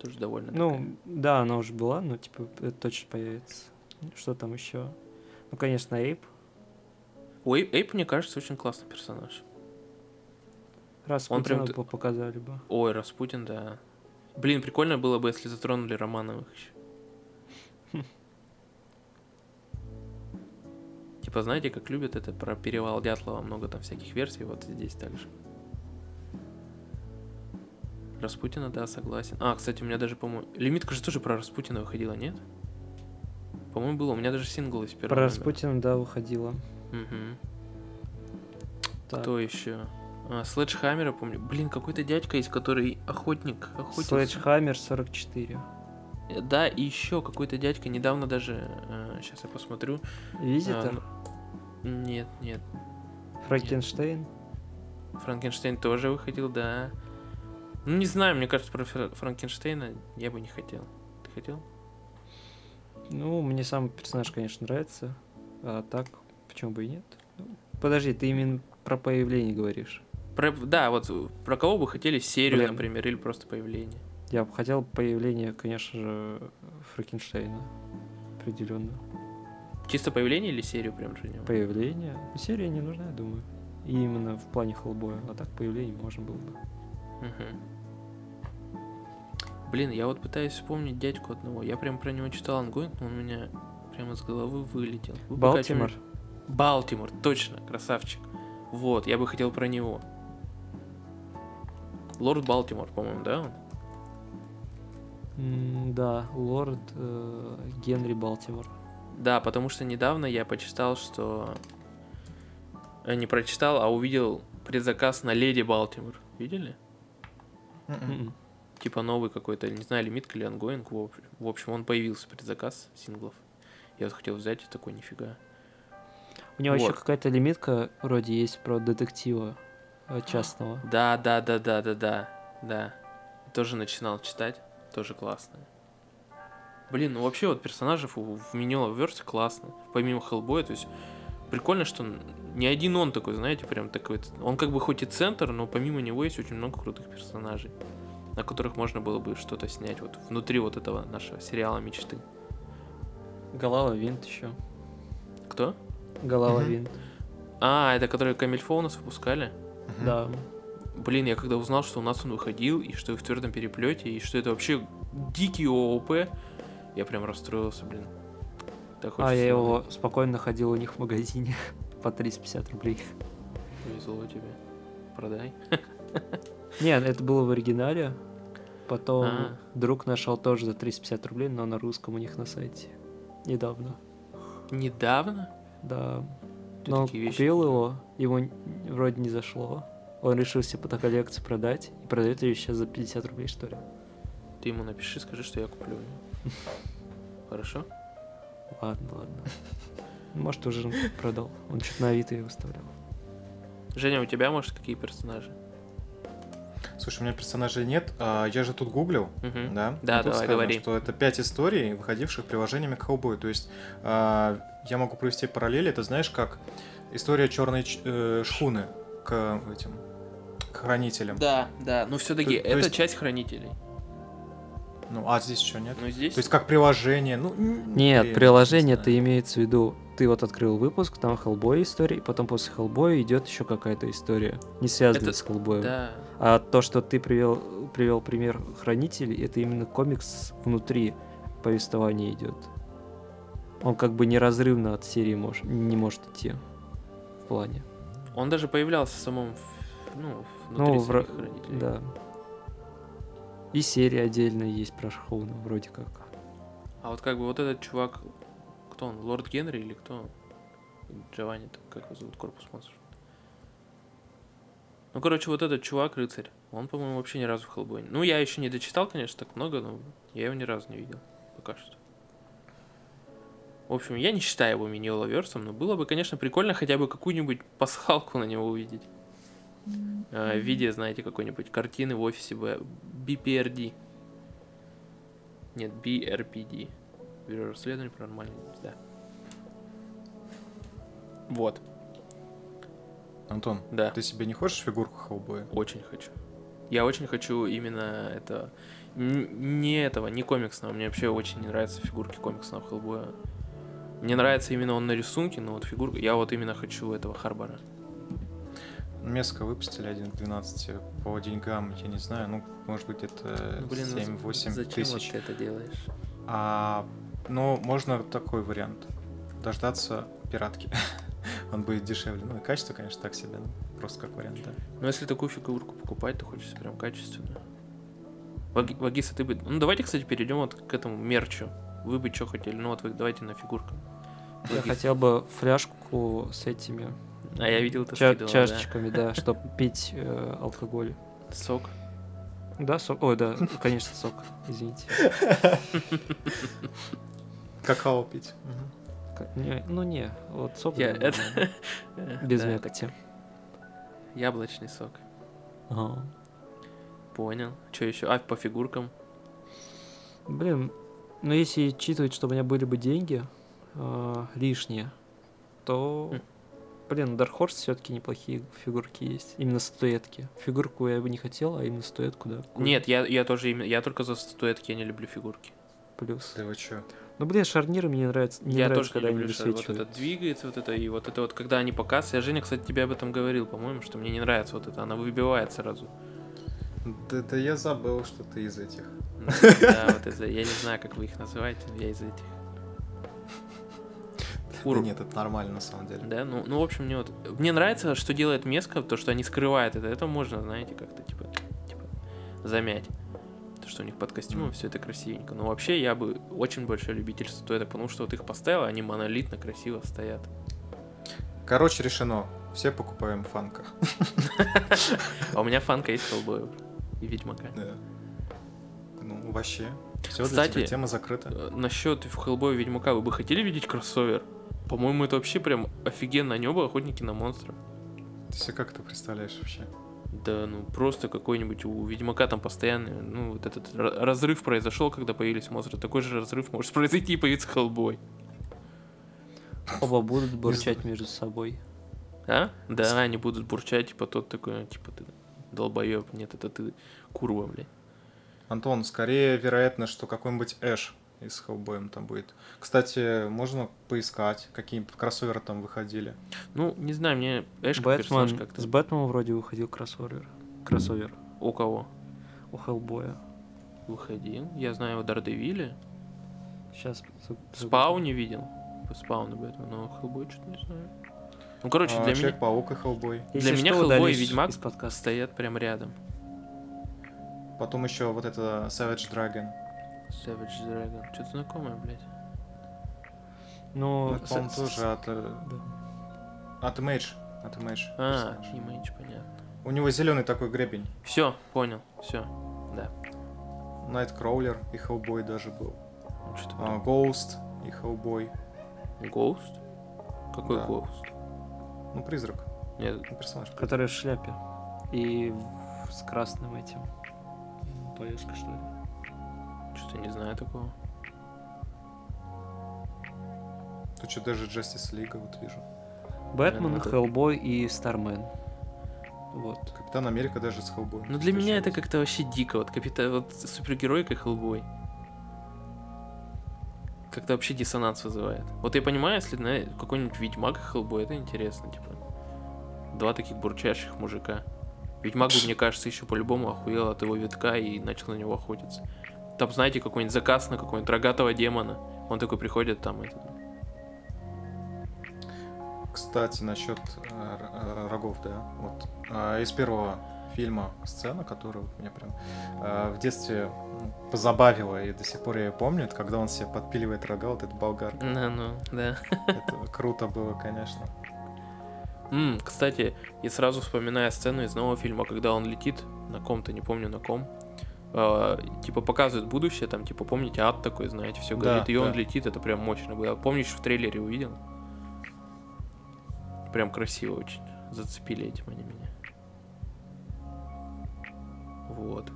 Тоже довольно такая. Да, она уже была, но типа это точно появится. Что там еще? Ну, конечно, Эйб. Эйб, мне кажется, очень классный персонаж. Распутина прям... показали бы. Ой, Распутин, да. Блин, прикольно было бы, если затронули Романовых еще. Просто знаете, как любят это про перевал Дятлова, много там всяких версий, вот здесь также. Распутина, да, согласен. А, кстати, у меня даже, по-моему... Лимитка же тоже про Распутина выходила, нет? По-моему, было. У меня даже сингл из первого. Про Распутина, да, выходила. Угу. Кто еще? А, Слэджхаммера, помню. Блин, какой-то дядька есть, который охотник. Слэджхаммер 44. Да, и еще какой-то дядька недавно даже... сейчас я посмотрю. Визитер? Нет, нет. Франкенштейн? Нет. Франкенштейн тоже выходил, да. Ну, не знаю, мне кажется, про Франкенштейна я бы не хотел. Ты хотел? Ну, мне сам персонаж, конечно, нравится. А так, почему бы и нет? Подожди, ты именно про появление говоришь. Да, вот про кого бы хотели серию, блин, например, или просто появление. Я бы хотел появление, конечно же, Франкенштейна. Определенно. Чисто появление или серию прям же? Появление. Серия не нужна, я думаю. И именно в плане Хеллбоя. А так появление можно было бы. Угу. Блин, я вот пытаюсь вспомнить дядьку одного. Я прям про него читал ангоинг, но он у меня прямо из головы вылетел. Вы Балтимор. Балтимор, точно, красавчик. Вот, я бы хотел про него. Лорд Балтимор, по-моему, да? Да, лорд Генри Балтимор. Да, потому что недавно я почитал, что... Не прочитал, а увидел предзаказ на Леди Балтимор. Видели? Mm-mm. Типа новый какой-то, не знаю, лимитка или ангоинг. В общем, он появился предзаказ синглов. Я вот хотел взять, и такой, нифига. У него вот еще какая-то лимитка вроде есть про детектива частного. Да. Тоже начинал читать, тоже классно. Блин, ну вообще вот персонажей в Миньолаверсе классно. Помимо Хеллбоя, то есть... Прикольно, что не один он такой, знаете, прям такой... Он как бы хоть и центр, но помимо него есть очень много крутых персонажей, на которых можно было бы что-то снять вот внутри вот этого нашего сериала мечты. Галава Винт еще. Кто? Галава Винт. А, это который Камильфо у нас выпускали? Да. Блин, я когда узнал, что у нас он выходил, и что их в твердом переплете, и что это вообще дикий ООП, я прям расстроился, блин. А я его спокойно находил у них в магазине по 350 рублей. Повезло тебе. Продай. Нет, это было в оригинале. Потом друг нашел тоже за 350 рублей, но на русском у них на сайте. Недавно. Недавно? Да. Ты но он купил его, ему вроде не зашло. Он решил себе по такой коллекции продать. И продает ее сейчас за 50 рублей, что ли. Ты ему напиши, скажи, что я куплю. Хорошо? Ладно. Может, уже продал. Он что-то на Авито и выставлял. Женя, у тебя, может, какие персонажи? Слушай, у меня персонажей нет. Я же тут гуглил. Угу. Да, да, давай, говори. Что это 5 историй, выходивших приложениями к Хеллбою. То есть я могу провести параллели. Это, знаешь, как история черной шхуны к этим к хранителям. Да. Но все-таки это есть... часть хранителей. Ну, а здесь что, нет? Ну, здесь... То есть как приложение, ну... Нет, и... приложение, это имеется в виду, ты вот открыл выпуск, там Хеллбой история, и потом после Хеллбоя идет еще какая-то история, не связанная с Хеллбоем. Да. А то, что ты привел пример Хранителей, это именно комикс внутри повествования идет. Он как бы неразрывно от серии не может идти в плане. Он даже появлялся в самом, внутри самих Хранителей. Да. И серия отдельная есть про Шхоуна, вроде как. А вот как бы вот этот чувак, кто он, Лорд Генри или кто? Джованни, как его зовут, Корпус Монстров. Ну, короче, вот этот чувак, рыцарь, он, по-моему, вообще ни разу в Хеллбое. Ну, я еще не дочитал, конечно, так много, но я его ни разу не видел пока что. В общем, я не считаю его Миньолаверсом, но было бы, конечно, прикольно хотя бы какую-нибудь пасхалку на него увидеть. В виде, знаете, какой-нибудь картины в офисе BPRD. Нет, BRPD. Бюро расследований паранормальных, да. Вот. Антон, да. Ты себе не хочешь фигурку Хеллбоя? Очень хочу. Я очень хочу именно это... Не комиксного. Мне вообще очень не нравятся фигурки комиксного Хеллбоя. Мне нравится именно он на рисунке, но вот фигурка... Я вот именно хочу этого Харбора. Меско выпустили 1.12 по деньгам, я не знаю, может быть, это 7-8 тысяч. Вот ты это делаешь? Можно такой вариант. Дождаться пиратки. он будет дешевле. Ну и качество, конечно, так себе, просто как вариант, да. Но если такую фигурку покупать, то хочется прям качественную. Вагиз, ты бы... Ну давайте, кстати, перейдем вот к этому мерчу. Вы бы что хотели? Ну вот вы давайте на фигурку. Я хотел бы фляжку с этими... А я видел, ты скидывал, чашечками, да, чтобы пить алкоголь. Сок? Да, сок. Ой, да, конечно, сок. Извините. Какао пить. Ну не, вот сок без мякоти. Яблочный сок. Понял. Что еще? А по фигуркам? Блин, ну если читать, что у меня были бы деньги лишние, то... Блин, Dark Horse все-таки неплохие фигурки есть. Именно статуэтки. Фигурку я бы не хотел, а именно статуэтку, да. Нет, я тоже именно. Я только за статуэтки, я не люблю фигурки. Плюс. Да вы чё? Ну, блин, шарниры мне нравятся. Я тоже не люблю шарниры. Вот это двигается, вот это вот, когда они показывают. Я, Женя, кстати, тебе об этом говорил, по-моему, что мне не нравится вот это. Она выбивает сразу. Да я забыл, что ты из этих. Да, вот из-за. Я не знаю, как вы их называете, но я из этих. Да нет, это нормально на самом деле. Да, ну в общем, мне вот. Мне нравится, что делает Меска, то, что они скрывают это. Это можно, знаете, как-то типа замять. То, что у них под костюмом все это красивенько. Но вообще я бы очень большой любитель статуэток, потому что вот их поставил, они монолитно красиво стоят. Короче, решено. Все покупаем фанка. А у меня фанка есть Хеллбоя и Ведьмака. Да. Ну, вообще. Все, кстати, для тебя тема закрыта. Насчет Хеллбоя и Ведьмака, вы бы хотели видеть кроссовер? По-моему, это вообще прям офигенно. Они оба охотники на монстров. Ты себе как это представляешь вообще? Да, ну просто какой-нибудь у Ведьмака там постоянный, ну вот этот разрыв произошел, когда появились монстры. Такой же разрыв может произойти и появится Хеллбой. Оба будут бурчать между собой. А? Да, они будут бурчать, типа тот такой, типа ты долбоеб, нет, это ты курва, блядь. Антон, скорее вероятно, что какой-нибудь Эш из Хеллбоем там будет. Кстати, можно поискать, какие кроссоверы там выходили. Ну, не знаю, мне Эш как персонаж как-то... С Бэтменом вроде выходил кроссовер. У кого? У Хеллбоя. Выходил. Я знаю его Дардевиле. Сейчас... Спау не видел. Спауна Бэтмен, но Хеллбой что-то не знаю. Ну, короче, для меня... Человек-паук и Хеллбой. Для меня Хеллбой и Ведьмак стоят прям рядом. Потом еще вот это Savage Dragon. Что-то знакомое, блядь. Ну, это, по-моему, тоже от... Да. От Image. От Image, понятно. У него зеленый такой гребень. Все, понял, все, да. Найткроулер и Хеллбой даже был. Гоуст и Хеллбой. Гоуст? Какой Гоуст? Да. Ну, призрак. Нет, персонаж. Который в шляпе. И с красным этим. Повязка, что ли? Что-то не знаю такого. Тут что, даже Justice League вот вижу. Бэтмен, Хеллбой и Стармен. Вот. Капитан Америка даже с Хеллбоем. Ну для меня это как-то вообще дико. Вот капитан, вот супергеройка и Хеллбой. Как-то вообще диссонанс вызывает. Вот я понимаю, если какой-нибудь Ведьмак и Хеллбой, это интересно, типа. Два таких бурчащих мужика. Ведьмак, мне кажется, еще по-любому охуел от его витка и начал на него охотиться. Там, знаете, какой-нибудь заказ на какого-нибудь рогатого демона. Он такой приходит там. Кстати, насчет рогов, да. Вот. Из первого фильма сцена, которую меня прям в детстве позабавила, и до сих пор я ее помню, это когда он себе подпиливает рога, вот эта болгарка. Ну, да. Это круто было, конечно. Кстати, я сразу вспоминаю сцену из нового фильма, когда он летит на ком-то, не помню на ком, типа показывают будущее, там, типа, помните, ад такой, знаете, все горит, да, и он летит, это прям мощно было. Помнишь, в трейлере увидел? Прям красиво очень. Зацепили этим они меня. Вот.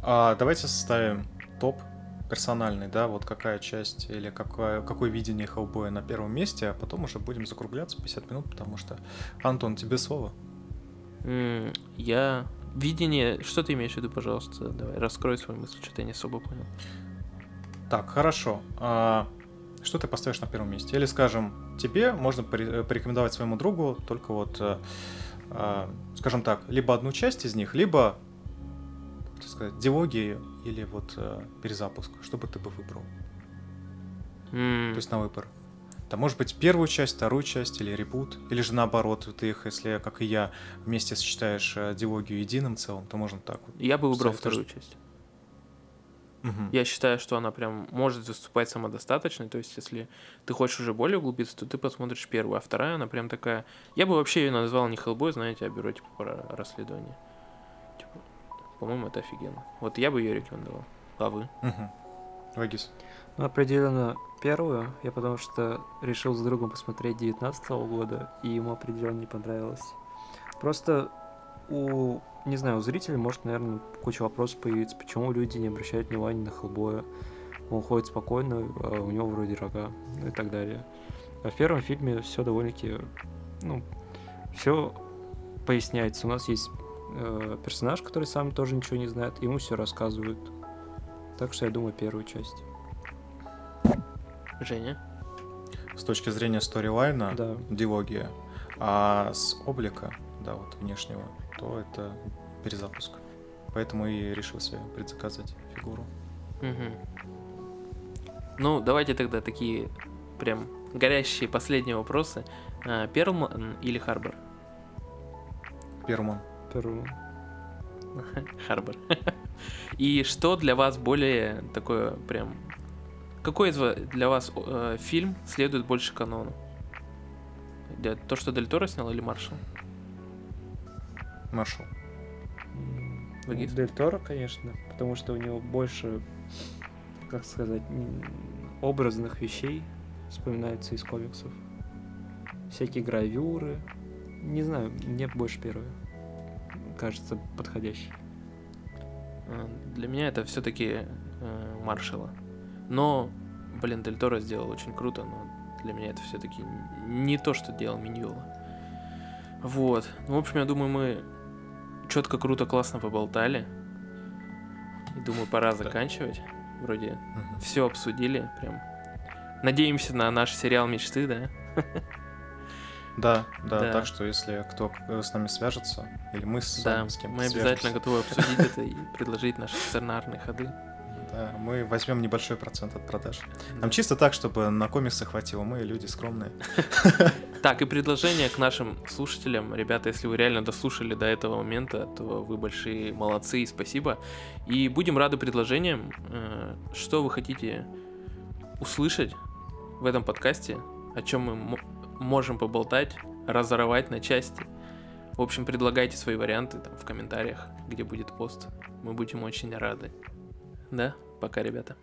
Давайте составим топ персональный, да, вот какая часть или какое видение Хеллбоя на первом месте, а потом уже будем закругляться 50 минут, потому что... Антон, тебе слово. Я... Видение... Что ты имеешь в виду, пожалуйста? Давай, раскрой свою мысль, что-то я не особо понял. Так, хорошо. Что ты поставишь на первом месте? Или, скажем, тебе можно порекомендовать своему другу только вот, скажем так, либо одну часть из них, либо, так сказать, дилогию или вот перезапуск. Что бы ты бы выбрал? То есть на выбор. Там, может быть, первую часть, вторую часть или ребут, или же наоборот, ты их, если, как и я, вместе сочетаешь дилогию единым целым, то можно так вот. Я бы выбрал вторую часть. Угу. Я считаю, что она прям может выступать самодостаточной, то есть если ты хочешь уже более углубиться, то ты посмотришь первую, а вторая, она прям такая... Я бы вообще ее назвал не Хеллбой, знаете, а бюро типа про расследование. Типа, по-моему, это офигенно. Вот я бы ее рекомендовал. А вы? Угу. Вагиз. Ну, определенно первую, я потому что решил с другом посмотреть 19-го года, и ему определенно не понравилось. Просто у... Не знаю, у зрителей может, наверное, куча вопросов появится, почему люди не обращают внимания на Хеллбоя. Он ходит спокойно, а у него вроде рога, и так далее. А в первом фильме все довольно-таки, ну, все поясняется. У нас есть персонаж, который сам тоже ничего не знает, ему все рассказывают. Так что я думаю, первую часть. Женя? С точки зрения сторилайна, да. Дилогия, а с облика, да, вот внешнего, то это перезапуск. Поэтому и решился предзаказать фигуру. Угу. Ну, давайте тогда такие прям горящие последние вопросы. Перлман или Харбор? Перлман. Харбор. И что для вас более такое прям... Какой для вас фильм следует больше канону? То, что Дель Торо снял, или Маршал? Маршал. Дель Торо, конечно, потому что у него больше, как сказать, образных вещей вспоминается из комиксов. Всякие гравюры. Не знаю, мне больше первое кажется подходящей. Для меня это все-таки Маршала. Но, блин, Дель Торо сделал очень круто, но для меня это все-таки не то, что делал Миньола. Вот. Ну, в общем, я думаю, мы четко, круто, классно поболтали. И думаю, пора заканчивать. Вроде все обсудили. Прям. Надеемся на наш сериал мечты, да? Да. Так что, если кто с нами свяжется, или мы с вами с кем-то свяжемся. Мы обязательно готовы обсудить это и предложить наши сценарные ходы. Мы возьмем небольшой процент от продаж. Нам чисто так, чтобы на комиксы хватило. Мы люди скромные. Так, и предложение к нашим слушателям. Ребята, если вы реально дослушали до этого момента, то вы большие молодцы и спасибо. И будем рады предложениям, что вы хотите услышать в этом подкасте, о чем мы можем поболтать, разорвать на части. В общем, предлагайте свои варианты там, в комментариях, где будет пост. Мы будем очень рады. Да, пока, ребята.